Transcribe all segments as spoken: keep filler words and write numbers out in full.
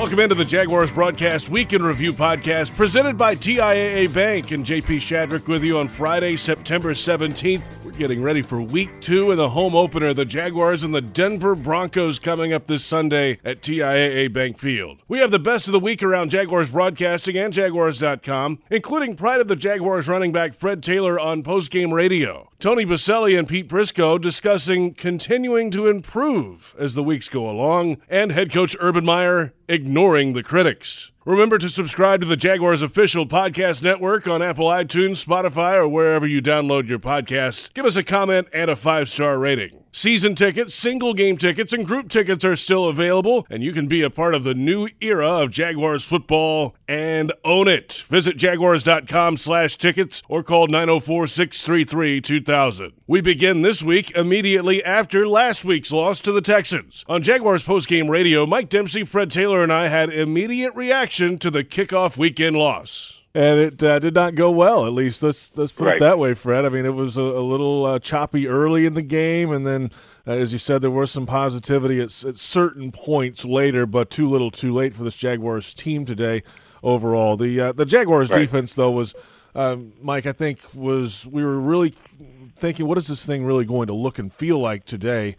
Welcome into the Jaguars Broadcast Week in Review podcast presented by T I A A Bank, and J P Shadrick with you on Friday, September seventeenth. We're getting ready for week two of the home opener, the Jaguars and the Denver Broncos, coming up this Sunday at T I A A Bank Field. We have the best of the week around Jaguars Broadcasting and Jaguars dot com, including Pride of the Jaguars running back Fred Taylor on postgame radio. Tony Boselli and Pete Prisco discussing continuing to improve as the weeks go along, and head coach Urban Meyer ignoring the critics. Remember to subscribe to the Jaguars Official Podcast Network on Apple iTunes, Spotify, or wherever you download your podcasts. Give us a comment and a five-star rating. Season tickets, single game tickets, and group tickets are still available, and you can be a part of the new era of Jaguars football and own it. Visit jaguars.com slash tickets or call nine oh four, six three three, two thousand. We begin this week immediately after last week's loss to the Texans. On Jaguars postgame radio, Mike Dempsey, Fred Taylor, and I had immediate reaction to the kickoff weekend loss. And it uh, did not go well, at least. Let's, let's put right. it that way, Fred. I mean, it was a, a little uh, choppy early in the game, and then, uh, as you said, there was some positivity at, at certain points later, but too little too late for this Jaguars team today overall. The uh, the Jaguars right. defense, though, was, uh, Mike, I think, was we were really thinking, what is this thing really going to look and feel like today?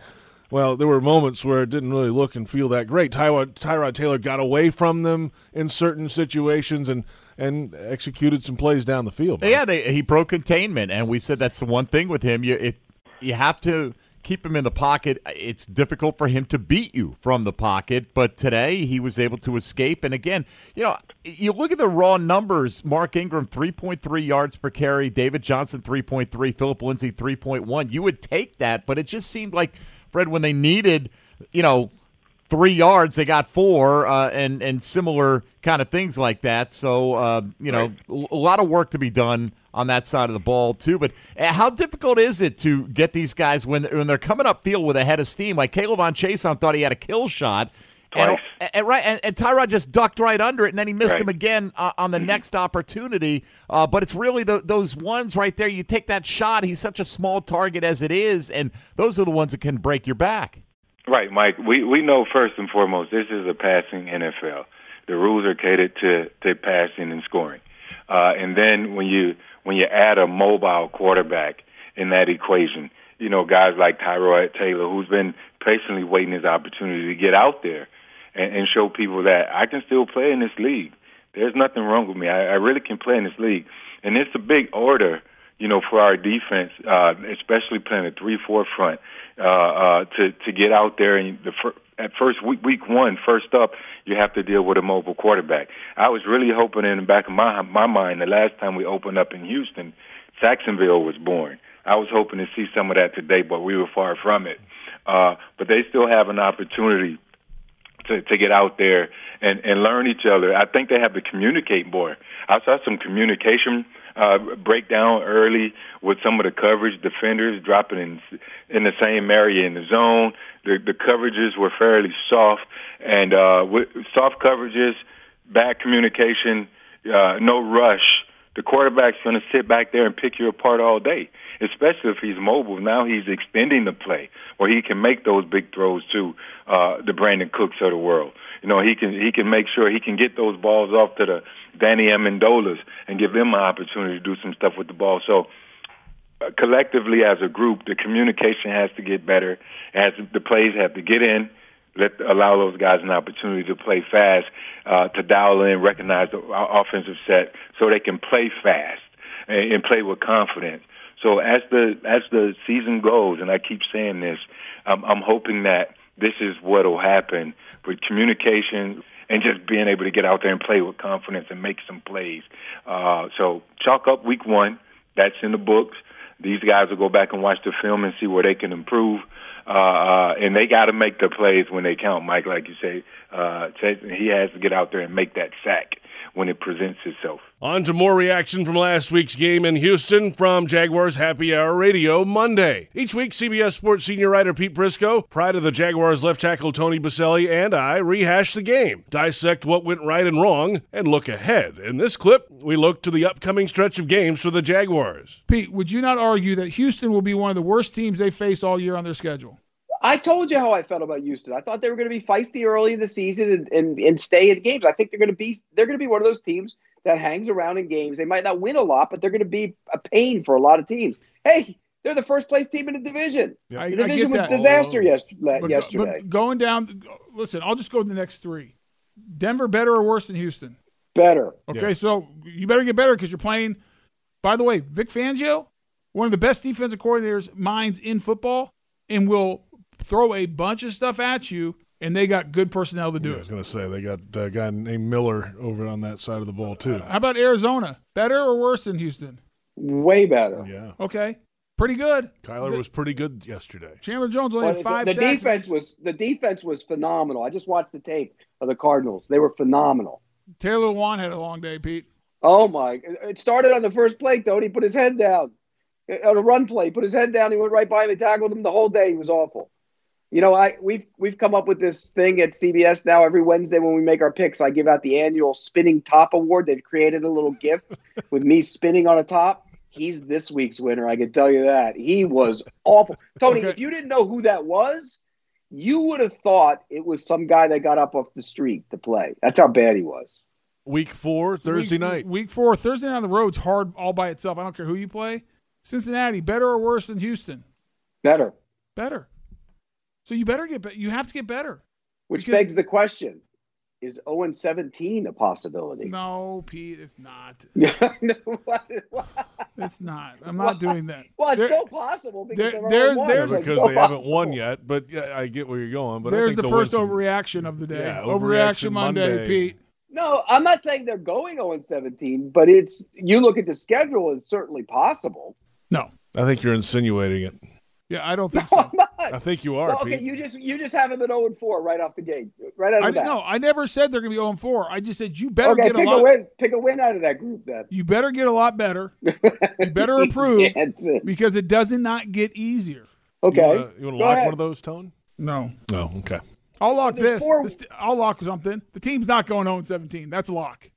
Well, there were moments where it didn't really look and feel that great. Tyrod, Tyrod Taylor got away from them in certain situations and and executed some plays down the field. Mike. Yeah, they, he broke containment, and we said that's the one thing with him. You it, you have to keep him in the pocket. It's difficult for him to beat you from the pocket, but today he was able to escape. And again, you know, you look at the raw numbers. Mark Ingram, three point three yards per carry. David Johnson, three point three. Philip Lindsay, three point one. You would take that, but it just seemed like, Fred, when they needed, you know, three yards, they got four, uh, and, and similar kind of things like that. So, uh, you know, right. a lot of work to be done on that side of the ball, too. But how difficult is it to get these guys when, when they're coming up field with a head of steam? Like Caleb on Chase, I thought he had a kill shot. Twice. And, and, right, and, and Tyrod just ducked right under it, and then he missed right. him again uh, on the mm-hmm. next opportunity. Uh, but it's really the, those ones right there. You take that shot. He's such a small target as it is, and those are the ones that can break your back. Right, Mike. We we know first and foremost this is a passing N F L. The rules are catered to, to passing and scoring. Uh, and then when you when you add a mobile quarterback in that equation, you know, guys like Tyrod Taylor, who's been patiently waiting his opportunity to get out there and, and show people that I can still play in this league. There's nothing wrong with me. I, I really can play in this league. And it's a big order, you know, for our defense, uh, especially playing a three four front, uh, uh, to, to get out there. And the fir- at first week, week one, first up, you have to deal with a mobile quarterback. I was really hoping in the back of my, my mind the last time we opened up in Houston, Jacksonville was born. I was hoping to see some of that today, but we were far from it. Uh, but they still have an opportunity to, to get out there and, and learn each other. I think they have to communicate more. I saw some communication uh, breakdown early with some of the coverage defenders dropping in, in the same area in the zone. The, the coverages were fairly soft, and uh, with soft coverages, bad communication, uh, no rush. The quarterback's going to sit back there and pick you apart all day, especially if he's mobile. Now he's extending the play, or he can make those big throws to uh, the Brandon Cooks of the world. You know, he can he can make sure he can get those balls off to the Danny Amendolas and give them an opportunity to do some stuff with the ball. So uh, collectively as a group, the communication has to get better. As the plays have to get in, let allow those guys an opportunity to play fast, uh, to dial in, recognize the offensive set, so they can play fast and, and play with confidence. So as the as the season goes, and I keep saying this, um, I'm hoping that this is what will happen with communication and just being able to get out there and play with confidence and make some plays. Uh, so chalk up week one. That's in the books. These guys will go back and watch the film and see where they can improve. Uh, and they got to make the plays when they count, Mike, like you say. Uh, he has to get out there and make that sack when it presents itself. On to more reaction from last week's game in Houston from Jaguars Happy Hour Radio Monday. Each week, C B S Sports senior writer Pete Prisco, Pride of the Jaguars left tackle Tony Boselli, and I rehash the game, dissect what went right and wrong, and look ahead. In this clip, we look to the upcoming stretch of games for the Jaguars. Pete, would you not argue that Houston will be one of the worst teams they face all year on their schedule? I told you how I felt about Houston. I thought they were going to be feisty early in the season and, and, and stay in games. I think they're going to be they're going to be one of those teams that hangs around in games. They might not win a lot, but they're going to be a pain for a lot of teams. Hey, they're the first place team in the division. Yeah, the division was a disaster yesterday. But, yesterday. But going down, listen, I'll just go to the next three. Denver better or worse than Houston? Better. Okay, yeah. So you better get better because you're playing. By the way, Vic Fangio, one of the best defensive coordinators minds in football, and will throw a bunch of stuff at you, and they got good personnel to do yeah, it. I was going to say, they got a guy named Miller over on that side of the ball, too. How about Arizona? Better or worse than Houston? Way better. Yeah. Okay. Pretty good. Kyler the, was pretty good yesterday. Chandler Jones only well, had five the sacks. Defense was, the defense was phenomenal. I just watched the tape of the Cardinals. They were phenomenal. Taylor Lewan had a long day, Pete. Oh, my. It started on the first play, though. He put his head down. On a run play, he put his head down. He went right by him and tackled him the whole day. He was awful. You know, I we've, we've come up with this thing at C B S now. Every Wednesday when we make our picks, I give out the annual Spinning Top Award. They've created a little GIF with me spinning on a top. He's this week's winner, I can tell you that. He was awful. Tony, okay. If you didn't know who that was, you would have thought it was some guy that got up off the street to play. That's how bad he was. Week four, Thursday week, night. Week four, Thursday night on the road's hard all by itself. I don't care who you play. Cincinnati, better or worse than Houston? Better. Better. So you better get better. You have to get better. Which because begs the question, is oh and seventeen a possibility? No, Pete, it's not. no, what, what? It's not. I'm not what? doing that. Well, it's there, still possible because, there, there, won, there's, because so they possible. haven't won yet, but yeah, I get where you're going. But There's I think the first some, overreaction of the day. Yeah, overreaction, overreaction Monday, Monday, Pete. No, I'm not saying they're going oh and seventeen, but it's you look at the schedule, it's certainly possible. No. I think you're insinuating it. Yeah, I don't think no, so. I'm not. I think you are. Well, okay, Pete. you just you just haven't been zero and four right off the gate, right out of the I, No, I never said they're going to be zero and four. I just said you better okay, get pick a lot. A win, pick a win out of that group then. You better get a lot better. You better improve because it does not get easier. Okay. You want to lock ahead. one of those, Tone? No. No, oh, okay. I'll lock this. Four... this. I'll lock something. The team's not going oh and seventeen. That's a lock.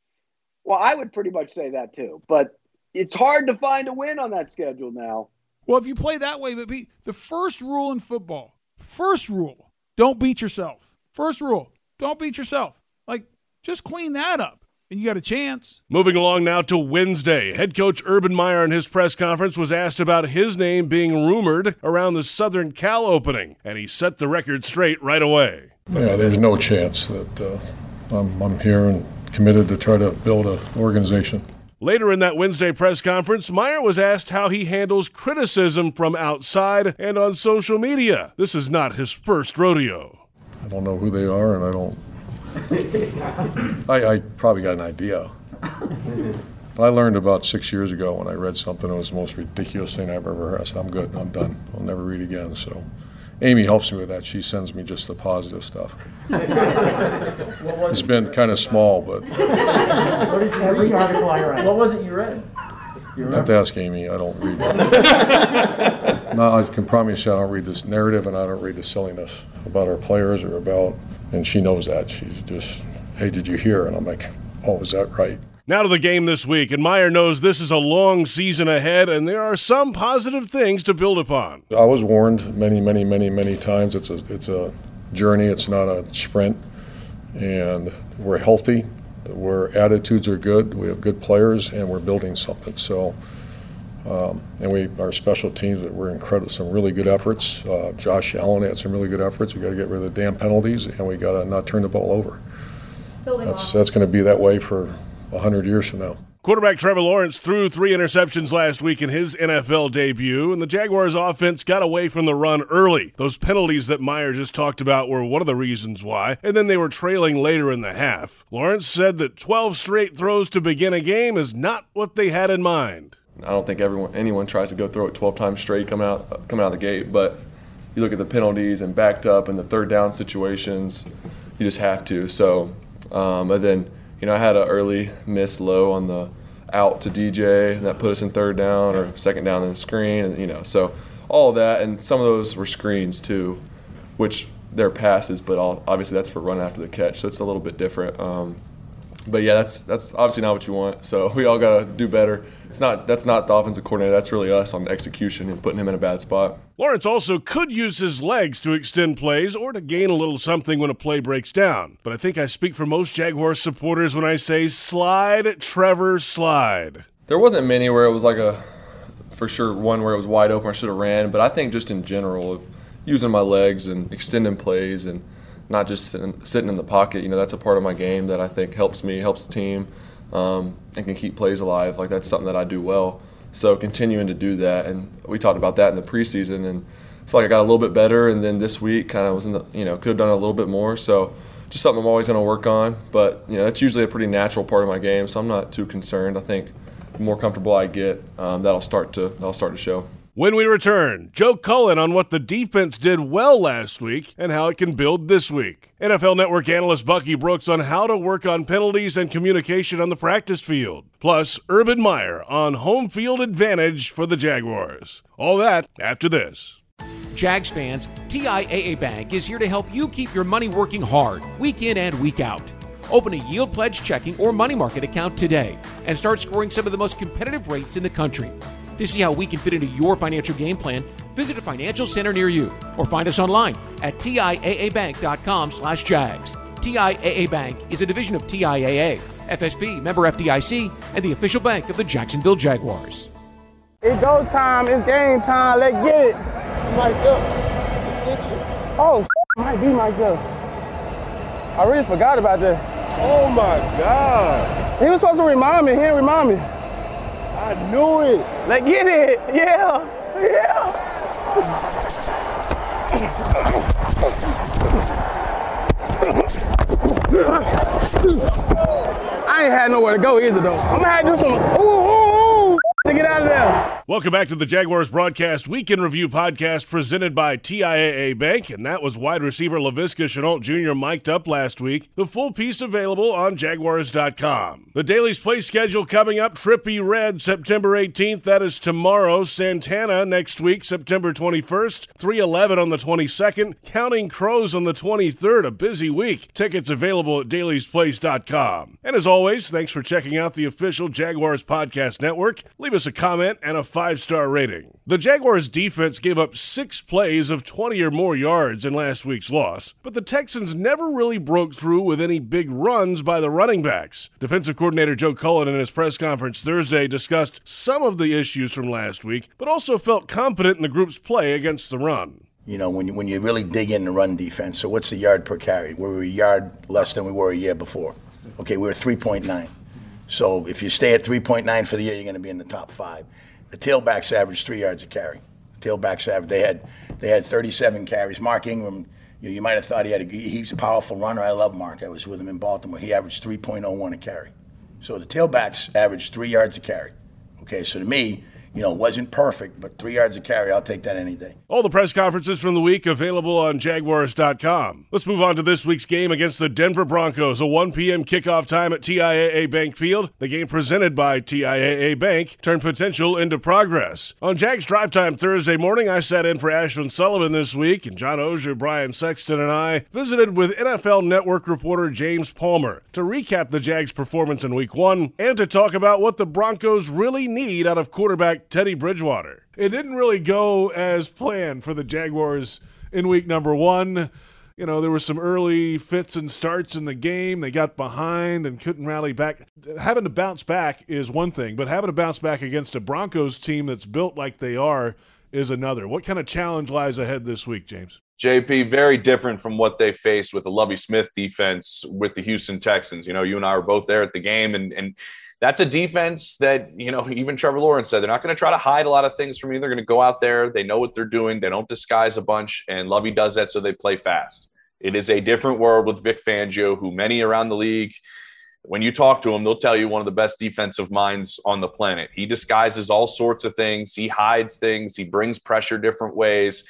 Well, I would pretty much say that too, but it's hard to find a win on that schedule now. Well, if you play that way, but be, the first rule in football, first rule, don't beat yourself. First rule, don't beat yourself. Like, just clean that up, and you got a chance. Moving along now to Wednesday. Head coach Urban Meyer in his press conference was asked about his name being rumored around the Southern Cal opening, and he set the record straight right away. Yeah, there's no chance that uh, I'm, I'm here and committed to try to build an organization. Later in that Wednesday press conference, Meyer was asked how he handles criticism from outside and on social media. This is not his first rodeo. I don't know who they are, and I don't... I, I probably got an idea. I learned about six years ago when I read something that was the most ridiculous thing I've ever heard. I said, I'm good, I'm done. I'll never read again, so... Amy helps me with that. She sends me just the positive stuff. It's been kind of small, but. What is every article I read? What was it you read? You have to ask Amy. I don't read it. No, I can promise you I don't read this narrative and I don't read the silliness about our players or about, and she knows that. She's just, hey, did you hear? And I'm like, oh, is that right? Now to the game this week, and Meyer knows this is a long season ahead, and there are some positive things to build upon. I was warned many, many, many, many times. It's a, it's a journey. It's not a sprint. And we're healthy. We're attitudes are good. We have good players, and we're building something. So, um, and we our special teams that were incredible. Some really good efforts. Uh, Josh Allen had some really good efforts. We got to get rid of the damn penalties, and we got to not turn the ball over. Building that's off. That's going to be that way for. one hundred years from now. Quarterback Trevor Lawrence threw three interceptions last week in his N F L debut, and the Jaguars' offense got away from the run early. Those penalties that Meyer just talked about were one of the reasons why, and then they were trailing later in the half. Lawrence said that twelve straight throws to begin a game is not what they had in mind. I don't think everyone, anyone tries to go throw it twelve times straight coming out, coming out of the gate, but you look at the penalties and backed up and the third down situations, you just have to. So, um, and then You know, I had an early miss low on the out to D J, and that put us in third down or second down in the screen, and you know, so all of that, and some of those were screens too, which they're passes, but all, obviously that's for run after the catch, so it's a little bit different. Um, But yeah, that's that's obviously not what you want. So we all got to do better. It's not that's not the offensive coordinator. That's really us on execution and putting him in a bad spot. Lawrence also could use his legs to extend plays or to gain a little something when a play breaks down. But I think I speak for most Jaguars supporters when I say slide, Trevor, slide. There wasn't many where it was like a, for sure, one where it was wide open. I should have ran. But I think just in general of using my legs and extending plays and not just sitting, sitting in the pocket. You know, that's a part of my game that I think helps me, helps the team, um, and can keep plays alive. Like, that's something that I do well. So continuing to do that, and we talked about that in the preseason, and I feel like I got a little bit better, and then this week kind of was in the, you know, could have done a little bit more. So just something I'm always going to work on. But, you know, that's usually a pretty natural part of my game, so I'm not too concerned. I think the more comfortable I get, um, that'll start to that'll start to show. When we return, Joe Cullen on what the defense did well last week and how it can build this week. N F L Network analyst Bucky Brooks on how to work on penalties and communication on the practice field. Plus, Urban Meyer on home field advantage for the Jaguars. All that after this. Jags fans, T I A A Bank is here to help you keep your money working hard, week in and week out. Open a Yield Pledge checking or money market account today and start scoring some of the most competitive rates in the country. To see how we can fit into your financial game plan, visit a financial center near you or find us online at T I A A bank dot com slash Jags. T I A A Bank is a division of T I A A, F S B, member F D I C, and the official bank of the Jacksonville Jaguars. It's go time. It's game time. Let's get it. Mike up. Oh, might be Mike up. I really forgot about that. Oh, my God. He was supposed to remind me. He didn't remind me. I knew it. Like, get it. Yeah. Yeah. I ain't had nowhere to go either, though. I'm going to have to do some ooh, ooh, ooh to get out of there. Welcome back to the Jaguars Broadcast Weekend Review podcast presented by T I A A Bank, and that was wide receiver LaVisca Chenault Junior mic'd up last week. The full piece available on Jaguars dot com. The Daily's Place schedule coming up, Trippy Red, September eighteenth, that is tomorrow. Santana next week, September twenty-first, three eleven on the twenty-second, Counting Crows on the twenty-third, a busy week. Tickets available at Daily's Place dot com. And as always, thanks for checking out the official Jaguars Podcast Network. Leave us a comment and a five-star rating. The Jaguars defense gave up six plays of twenty or more yards in last week's loss, but the Texans never really broke through with any big runs by the running backs. Defensive coordinator Joe Cullen in his press conference Thursday discussed some of the issues from last week, but also felt confident in the group's play against the run. You know, when you, when you really dig in the run defense, so what's the yard per carry? We're a yard less than we were a year before. Okay, we were three point nine. So if you stay at three point nine for the year, you're going to be in the top five. The tailbacks averaged three yards a carry. Tailbacks averaged, they had they had thirty-seven carries. Mark Ingram, you, you might have thought he had a, he's a powerful runner. I love Mark. I was with him in Baltimore. He averaged three point oh one a carry. So the tailbacks averaged three yards a carry. Okay, so to me, you know, it wasn't perfect, but three yards a carry, I'll take that any day. All the press conferences from the week available on Jaguars dot com. Let's move on to this week's game against the Denver Broncos, a one p.m. kickoff time at T I A A Bank Field. The game presented by T I A A Bank turned potential into progress. On Jags Drive Time Thursday morning, I sat in for Ashwin Sullivan this week, and John Ozier, Brian Sexton, and I visited with N F L Network reporter James Palmer to recap the Jags' performance in Week one and to talk about what the Broncos really need out of quarterback Teddy Bridgewater. It didn't really go as planned for the Jaguars in week number one. You know, there were some early fits and starts in the game. They got behind and couldn't rally back. Having to bounce back is one thing, but having to bounce back against a Broncos team that's built like they are is another. What kind of challenge lies ahead this week, James? J P, very different from what they faced with the Lovie Smith defense with the Houston Texans. You know, you and I were both there at the game, and and that's a defense that, you know, even Trevor Lawrence said, they're not going to try to hide a lot of things from you. They're going to go out there. They know what they're doing. They don't disguise a bunch, and Lovie does that, so they play fast. It is a different world with Vic Fangio, who many around the league, when you talk to him, they'll tell you one of the best defensive minds on the planet. He disguises all sorts of things. He hides things. He brings pressure different ways.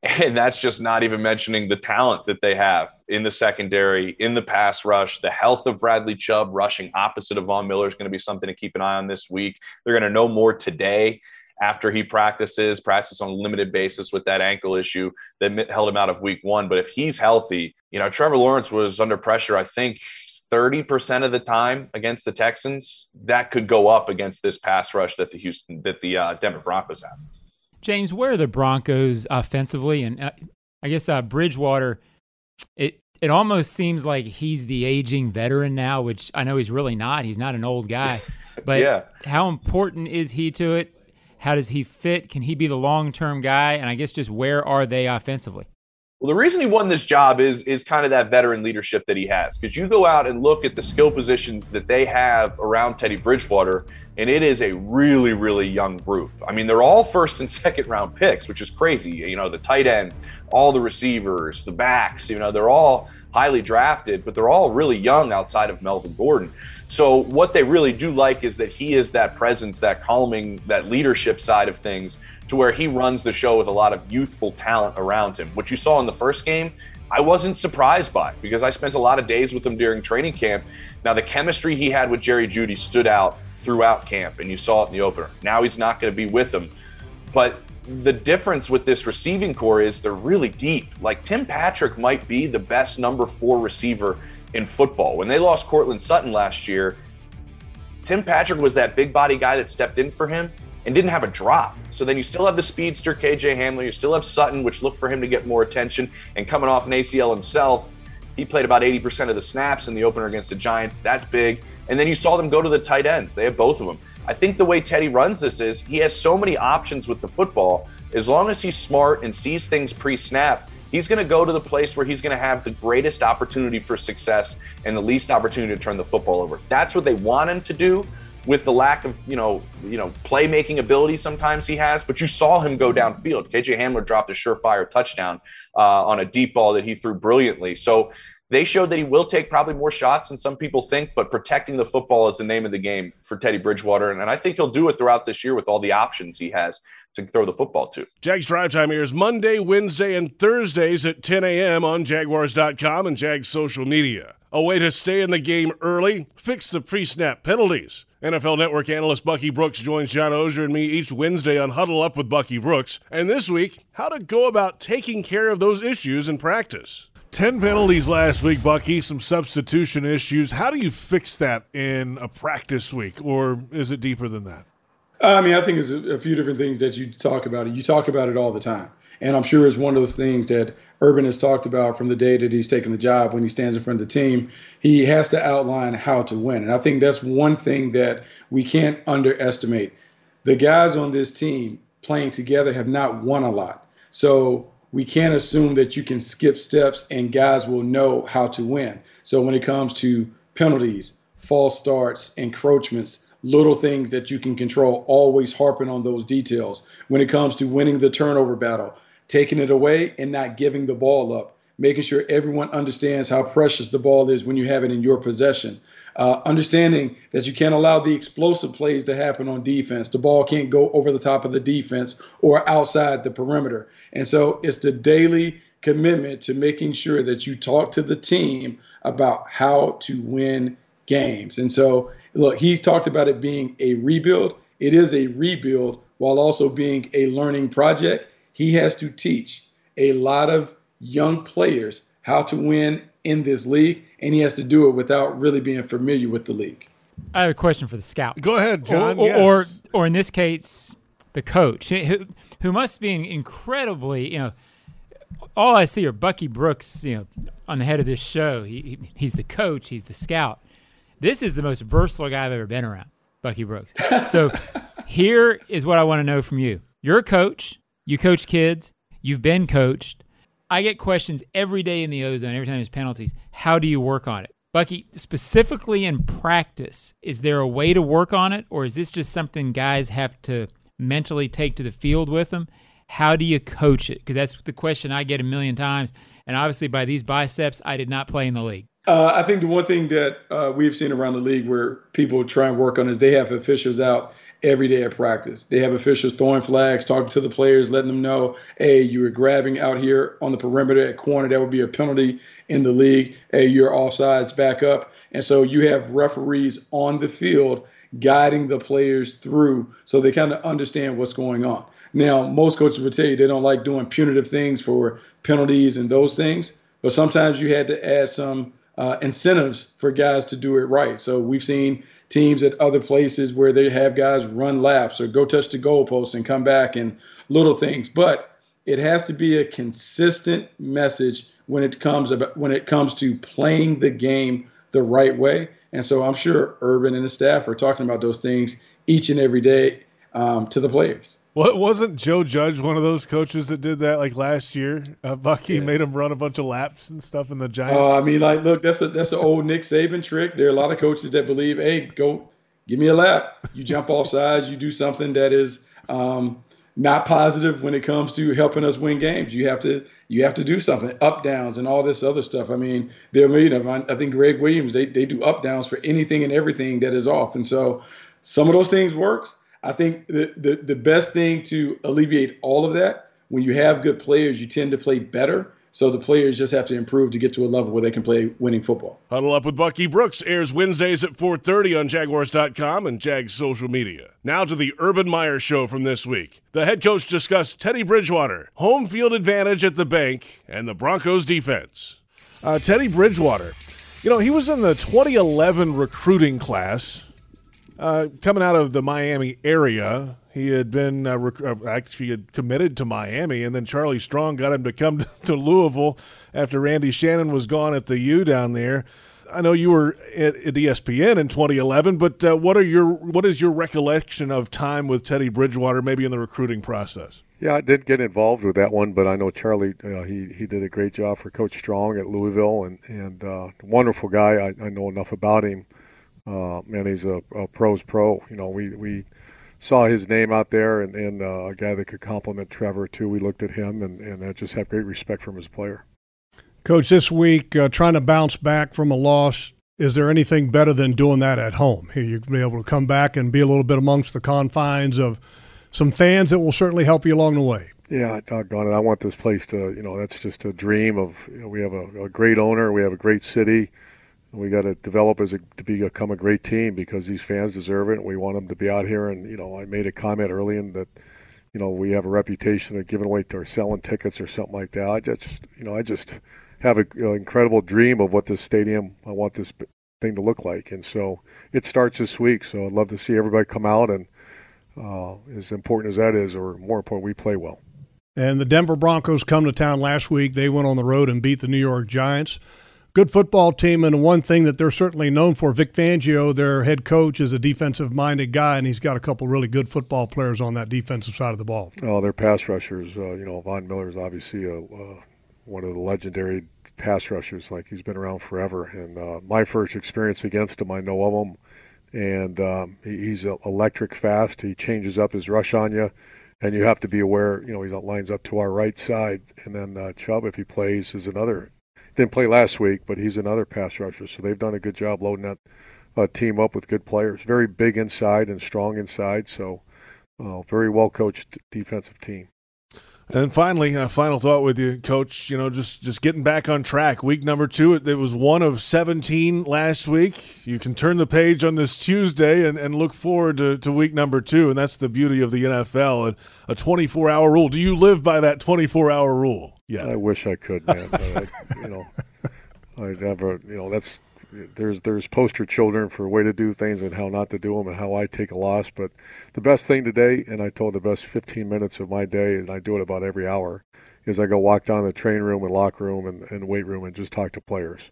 And that's just not even mentioning the talent that they have in the secondary, in the pass rush. The health of Bradley Chubb rushing opposite of Von Miller is going to be something to keep an eye on this week. They're going to know more today after he practices, practice on a limited basis with that ankle issue that held him out of week one. But if he's healthy, you know, Trevor Lawrence was under pressure, I think, thirty percent of the time against the Texans. That could go up against this pass rush that the Houston, that the uh, Denver Broncos have. James, where are the Broncos offensively? And uh, I guess uh, Bridgewater, it it almost seems like he's the aging veteran now, which I know he's really not. He's not an old guy. But yeah. How important is he to it? How does he fit? Can he be the long-term guy? And I guess just where are they offensively? Well, the reason he won this job is is kind of that veteran leadership that he has. Because you go out and look at the skill positions that they have around Teddy Bridgewater, and it is a really, really young group. I mean, they're all first and second round picks, which is crazy. You know, the tight ends, all the receivers, the backs, you know, they're all highly drafted, but they're all really young outside of Melvin Gordon. So what they really do like is that he is that presence, that calming, that leadership side of things, to where he runs the show with a lot of youthful talent around him. What you saw in the first game, I wasn't surprised by, because I spent a lot of days with him during training camp. Now, the chemistry he had with Jerry Judy stood out throughout camp, and you saw it in the opener. Now he's not going to be with him. But the difference with this receiving core is they're really deep. Like, Tim Patrick might be the best number four receiver in football. When they lost Cortland Sutton last year, Tim Patrick was that big body guy that stepped in for him and didn't have a drop. So then you still have the speedster, K J Hamler. You still have Sutton, which looked for him to get more attention. And coming off an A C L himself, he played about eighty percent of the snaps in the opener against the Giants. That's big. And then you saw them go to the tight ends. They have both of them. I think the way Teddy runs this is he has so many options with the football. As long as he's smart and sees things pre-snap, he's going to go to the place where he's going to have the greatest opportunity for success and the least opportunity to turn the football over. That's what they want him to do, with the lack of, you know, you know, playmaking ability sometimes he has. But you saw him go downfield. K J Hamler dropped a surefire touchdown uh, on a deep ball that he threw brilliantly. So they showed that he will take probably more shots than some people think, but protecting the football is the name of the game for Teddy Bridgewater. And, and I think he'll do it throughout this year with all the options he has to throw the football to. Jags Drive Time airs Monday, Wednesday, and Thursdays at ten a.m. on Jaguars dot com and Jags social media. A way to stay in the game early, fix the pre-snap penalties. N F L Network analyst Bucky Brooks joins John Ozier and me each Wednesday on Huddle Up with Bucky Brooks. And this week, how to go about taking care of those issues in practice. ten penalties last week, Bucky, some substitution issues. How do you fix that in a practice week, or is it deeper than that? I mean, I think there's a few different things that you talk about. You talk about it all the time. And I'm sure it's one of those things that Urban has talked about from the day that he's taken the job. When he stands in front of the team, he has to outline how to win. And I think that's one thing that we can't underestimate. The guys on this team playing together have not won a lot. So we can't assume that you can skip steps and guys will know how to win. So when it comes to penalties, false starts, encroachments, little things that you can control, always harping on those details. When it comes to winning the turnover battle, taking it away and not giving the ball up, making sure everyone understands how precious the ball is when you have it in your possession. Uh, understanding that you can't allow the explosive plays to happen on defense. The ball can't go over the top of the defense or outside the perimeter. And so it's the daily commitment to making sure that you talk to the team about how to win games. And so, look, he talked about it being a rebuild. It is a rebuild while also being a learning project. He has to teach a lot of young players how to win in this league, and he has to do it without really being familiar with the league. I have a question for the scout. Go ahead, John. Or, yes. or, or in this case, the coach, who, who must be incredibly, you know, all I see are Bucky Brooks, you know, on the head of this show. He, he he's the coach. He's the scout. This is the most versatile guy I've ever been around, Bucky Brooks. So here is what I want to know from you. You're a coach. You coach kids. You've been coached. I get questions every day in the O-Zone, every time there's penalties. How do you work on it? Bucky, specifically in practice, is there a way to work on it, or is this just something guys have to mentally take to the field with them? How do you coach it? Because that's the question I get a million times. And obviously by these biceps, I did not play in the league. Uh, I think the one thing that uh, we've seen around the league where people try and work on is they have officials out every day at practice. They have officials throwing flags, talking to the players, letting them know, hey, you were grabbing out here on the perimeter at corner. That would be a penalty in the league. Hey, you're offsides, back up. And so you have referees on the field guiding the players through so they kind of understand what's going on. Now, most coaches would tell you they don't like doing punitive things for penalties and those things, but sometimes you had to add some uh, incentives for guys to do it right. So we've seen teams at other places where they have guys run laps or go touch the goalpost and come back and little things. But it has to be a consistent message when it comes about, when it comes to playing the game the right way. And so I'm sure Urban and his staff are talking about those things each and every day um, to the players. What wasn't Joe Judge one of those coaches that did that like last year? Uh, Bucky yeah. made him run a bunch of laps and stuff in the Giants. Oh, uh, I mean, like, look, that's a that's an old Nick Saban trick. There are a lot of coaches that believe, hey, go give me a lap. You jump off sides. You do something that is um, not positive when it comes to helping us win games. You have to you have to do something. Up downs and all this other stuff. I mean, there you know, I think Greg Williams they they do up downs for anything and everything that is off. And so some of those things works. I think the, the, the best thing to alleviate all of that, when you have good players, you tend to play better. So the players just have to improve to get to a level where they can play winning football. Huddle Up with Bucky Brooks airs Wednesdays at four thirty on Jaguars dot com and Jags social media. Now to the Urban Meyer show from this week. The head coach discussed Teddy Bridgewater, home field advantage at the bank, and the Broncos defense. Uh, Teddy Bridgewater, you know, he was in the twenty eleven recruiting class. Uh, coming out of the Miami area, he had been uh, rec- actually had committed to Miami, and then Charlie Strong got him to come to Louisville after Randy Shannon was gone at the U down there. I know you were at, at E S P N in twenty eleven, but uh, what are your what is your recollection of time with Teddy Bridgewater, maybe in the recruiting process? Yeah, I did get involved with that one, but I know Charlie, uh, he he did a great job for Coach Strong at Louisville, and and uh, wonderful guy. I, I know enough about him. Uh, man, he's a, a pro's pro. You know, we, we saw his name out there, and, and uh, a guy that could compliment Trevor, too. We looked at him, and, and I just have great respect for him as a player. Coach, this week, uh, trying to bounce back from a loss, is there anything better than doing that at home? Here, you'll be able to come back and be a little bit amongst the confines of some fans that will certainly help you along the way. Yeah, doggone it. I want this place to, you know, that's just a dream of, you know, we have a, a great owner, we have a great city. We got to develop as a, to become a great team because these fans deserve it, and we want them to be out here. And, you know, I made a comment early in that, you know, we have a reputation of giving away or selling tickets or something like that. I just, you know, I just have an you know, incredible dream of what this stadium, I want this thing to look like. And so it starts this week, so I'd love to see everybody come out. And uh, as important as that is, or more important, we play well. And the Denver Broncos come to town last week. They went on the road and beat the New York Giants. Good football team, and one thing that they're certainly known for, Vic Fangio, their head coach, is a defensive-minded guy, and he's got a couple really good football players on that defensive side of the ball. Oh, they're pass rushers. Uh, you know, Von Miller is obviously a, uh, one of the legendary pass rushers. Like, he's been around forever. And uh, my first experience against him, I know of him, and um, he, he's electric fast. He changes up his rush on you, and you have to be aware, you know, he lines up to our right side. And then uh, Chubb, if he plays, is another. Didn't play last week, but he's another pass rusher. So they've done a good job loading that uh, team up with good players. Very big inside and strong inside. So uh, very well-coached defensive team. And finally, a final thought with you, Coach. You know, just, just getting back on track. Week number two, it, it was one of seventeen last week. You can turn the page on this Tuesday and, and look forward to, to week number two, and that's the beauty of the N F L, and a twenty-four hour rule. Do you live by that twenty-four hour rule? Yeah, I wish I could, man. I, you know, I never. You know, that's there's there's poster children for a way to do things and how not to do them and how I take a loss. But the best thing today, and I told the best fifteen minutes of my day, and I do it about every hour, is I go walk down the train room and locker room and, and weight room and just talk to players,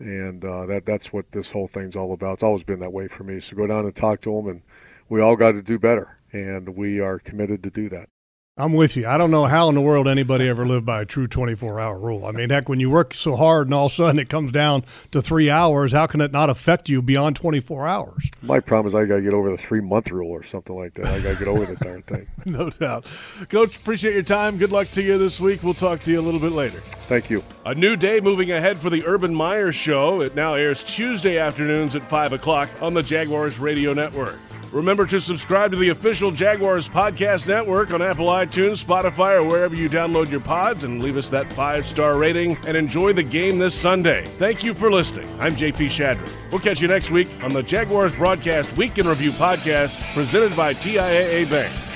and uh, that that's what this whole thing's all about. It's always been that way for me. So go down and talk to them, and we all got to do better, and we are committed to do that. I'm with you. I don't know how in the world anybody ever lived by a true twenty-four hour rule. I mean, heck, when you work so hard and all of a sudden it comes down to three hours, how can it not affect you beyond twenty-four hours? My problem is I got to get over the three-month rule or something like that. I got to get over the darn thing. No doubt. Coach, appreciate your time. Good luck to you this week. We'll talk to you a little bit later. Thank you. A new day moving ahead for the Urban Meyer Show. It now airs Tuesday afternoons at five o'clock on the Jaguars Radio Network. Remember to subscribe to the official Jaguars podcast network on Apple, iTunes, Spotify, or wherever you download your pods, and leave us that five-star rating and enjoy the game this Sunday. Thank you for listening. I'm J P Shadrick. We'll catch you next week on the Jaguars Broadcast Week in Review podcast presented by T I A A Bank.